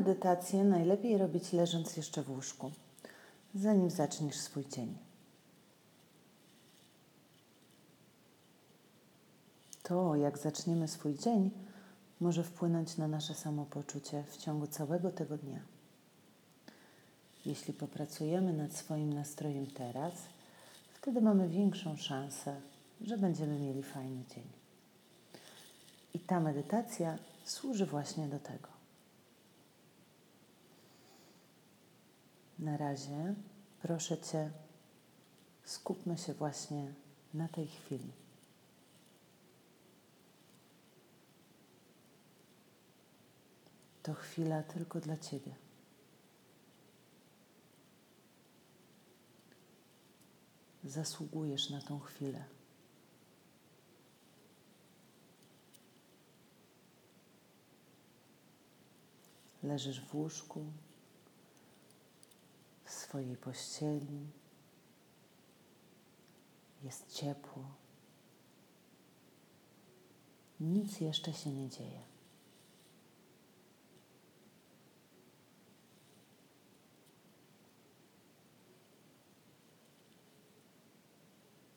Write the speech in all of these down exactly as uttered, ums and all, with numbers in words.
medytację najlepiej robić leżąc jeszcze w łóżku, zanim zaczniesz swój dzień. To, jak zaczniemy swój dzień, może wpłynąć na nasze samopoczucie w ciągu całego tego dnia. Jeśli popracujemy nad swoim nastrojem teraz, wtedy mamy większą szansę, że będziemy mieli fajny dzień. I ta medytacja służy właśnie do tego. Na razie proszę Cię, skupmy się właśnie na tej chwili. To chwila tylko dla Ciebie. Zasługujesz na tą chwilę. Leżysz w łóżku, w swojej pościeli. Jest ciepło. Nic jeszcze się nie dzieje.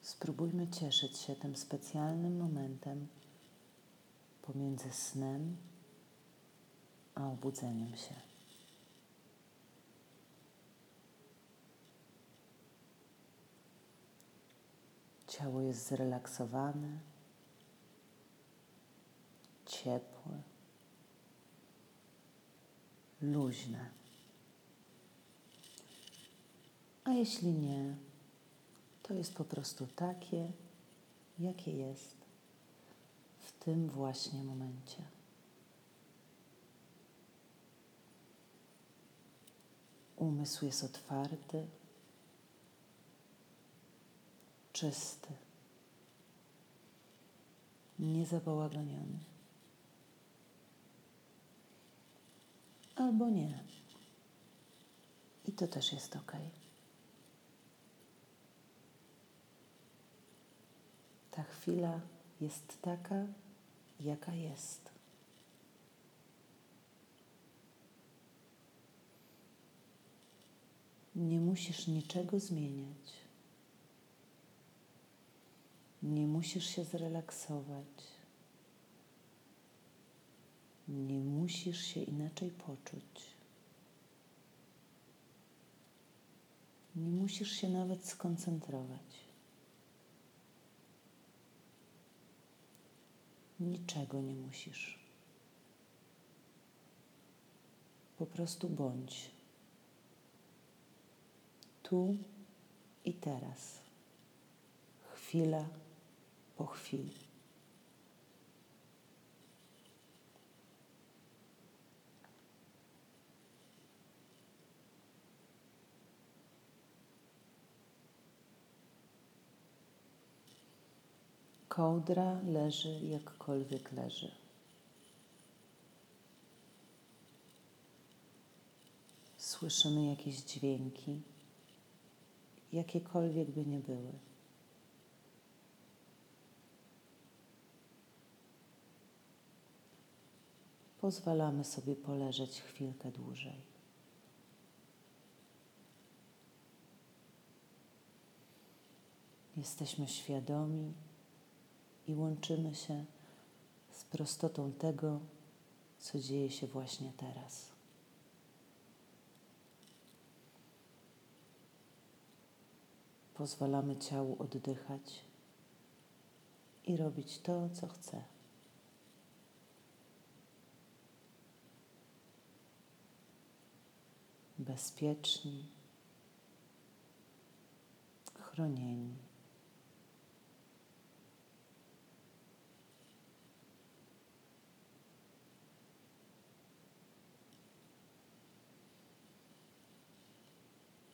Spróbujmy cieszyć się tym specjalnym momentem pomiędzy snem a obudzeniem się. Ciało jest zrelaksowane, ciepłe, luźne. A jeśli nie, to jest po prostu takie, jakie jest w tym właśnie momencie. Umysł jest otwarty, czysty, niezabałaganiony. Albo nie. I to też jest ok. Ta chwila jest taka, jaka jest. Nie musisz niczego zmieniać. Nie musisz się zrelaksować. Nie musisz się inaczej poczuć. Nie musisz się nawet skoncentrować. Niczego nie musisz. Po prostu bądź. Tu i teraz. Chwila po chwili. Kołdra leży jakkolwiek leży. Słyszymy jakieś dźwięki, jakiekolwiek by nie były. Pozwalamy sobie poleżeć chwilkę dłużej. Jesteśmy świadomi i łączymy się z prostotą tego, co dzieje się właśnie teraz. Pozwalamy ciału oddychać i robić to, co chce. Bezpieczni, chronieni.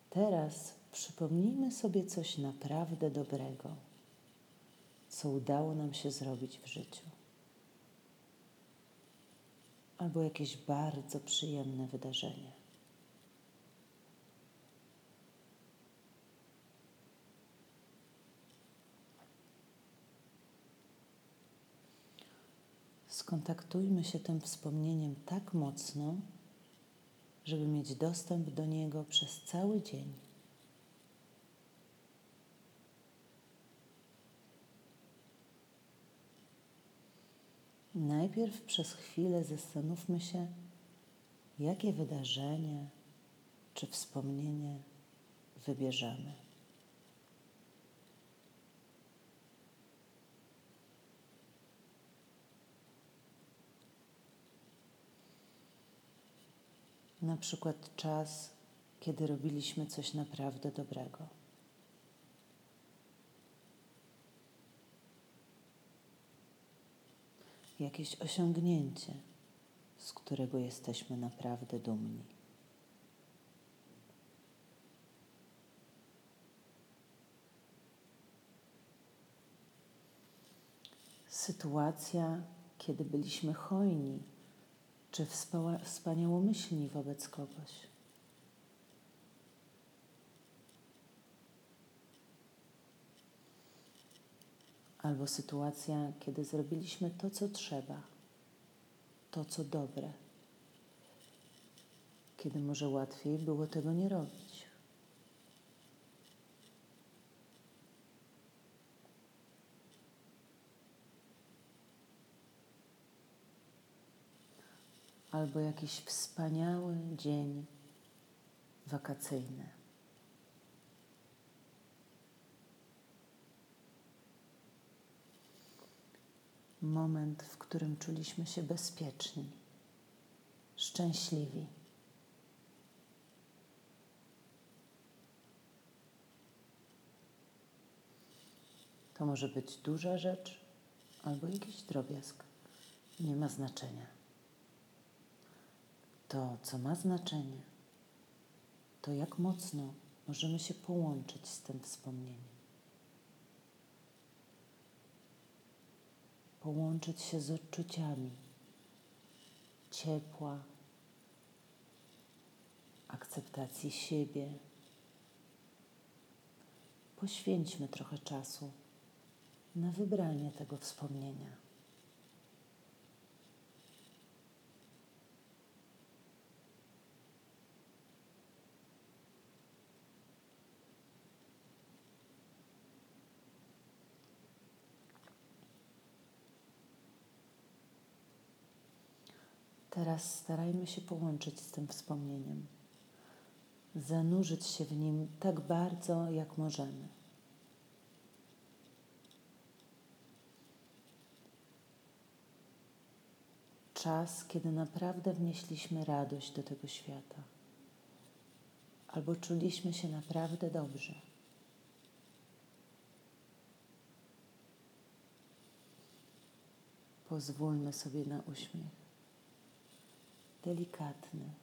Teraz przypomnijmy sobie coś naprawdę dobrego, co udało nam się zrobić w życiu. Albo jakieś bardzo przyjemne wydarzenie. Skontaktujmy się tym wspomnieniem tak mocno, żeby mieć dostęp do niego przez cały dzień. Najpierw przez chwilę zastanówmy się, jakie wydarzenie czy wspomnienie wybierzemy. Na przykład czas, kiedy robiliśmy coś naprawdę dobrego. Jakieś osiągnięcie, z którego jesteśmy naprawdę dumni. Sytuacja, kiedy byliśmy hojni czy wspaniałomyślni wobec kogoś. Albo sytuacja, kiedy zrobiliśmy to, co trzeba, to, co dobre, kiedy może łatwiej było tego nie robić. Albo jakiś wspaniały dzień wakacyjny. Moment, w którym czuliśmy się bezpieczni, szczęśliwi. To może być duża rzecz albo jakiś drobiazg. Nie ma znaczenia. To, co ma znaczenie, to jak mocno możemy się połączyć z tym wspomnieniem. Połączyć się z odczuciami ciepła, akceptacji siebie. Poświęćmy trochę czasu na wybranie tego wspomnienia. Teraz starajmy się połączyć z tym wspomnieniem, zanurzyć się w nim tak bardzo, jak możemy. Czas, kiedy naprawdę wnieśliśmy radość do tego świata, albo czuliśmy się naprawdę dobrze. Pozwólmy sobie na uśmiech. Delikatny,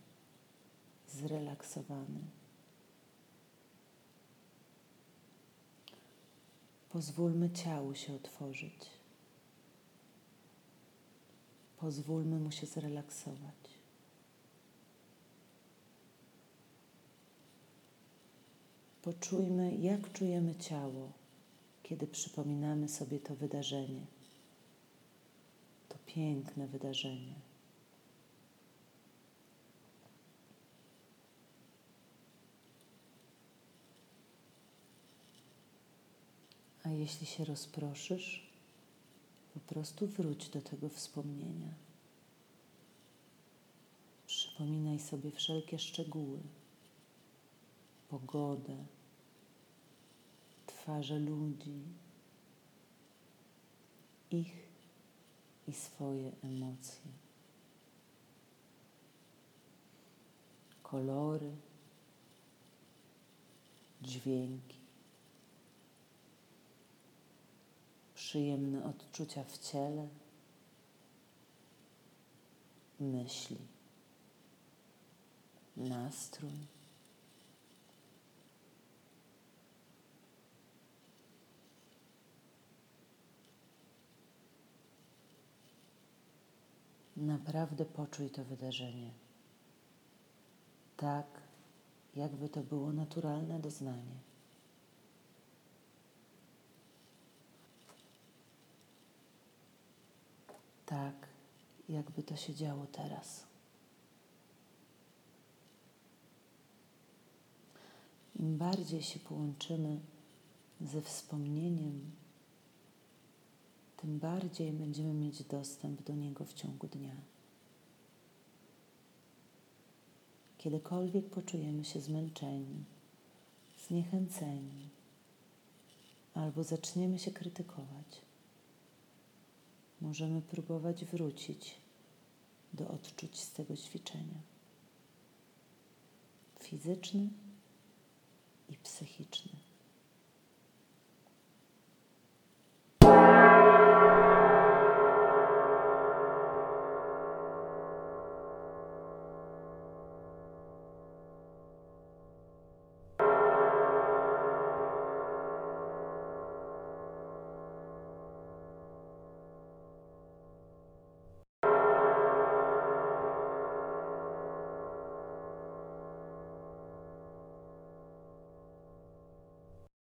zrelaksowany. Pozwólmy ciału się otworzyć. Pozwólmy mu się zrelaksować. Poczujmy, jak czujemy ciało, kiedy przypominamy sobie to wydarzenie. To piękne wydarzenie. A jeśli się rozproszysz, po prostu wróć do tego wspomnienia. Przypominaj sobie wszelkie szczegóły, pogodę, twarze ludzi, ich i swoje emocje, kolory, dźwięki. Przyjemne odczucia w ciele, myśli, nastrój. Naprawdę poczuj to wydarzenie, tak jakby to było naturalne doznanie. Tak, jakby to się działo teraz. im bardziej się połączymy ze wspomnieniem, tym bardziej będziemy mieć dostęp do niego w ciągu dnia. Kiedykolwiek poczujemy się zmęczeni, zniechęceni albo zaczniemy się krytykować, możemy próbować wrócić do odczuć z tego ćwiczenia. Fizyczny i psychiczny.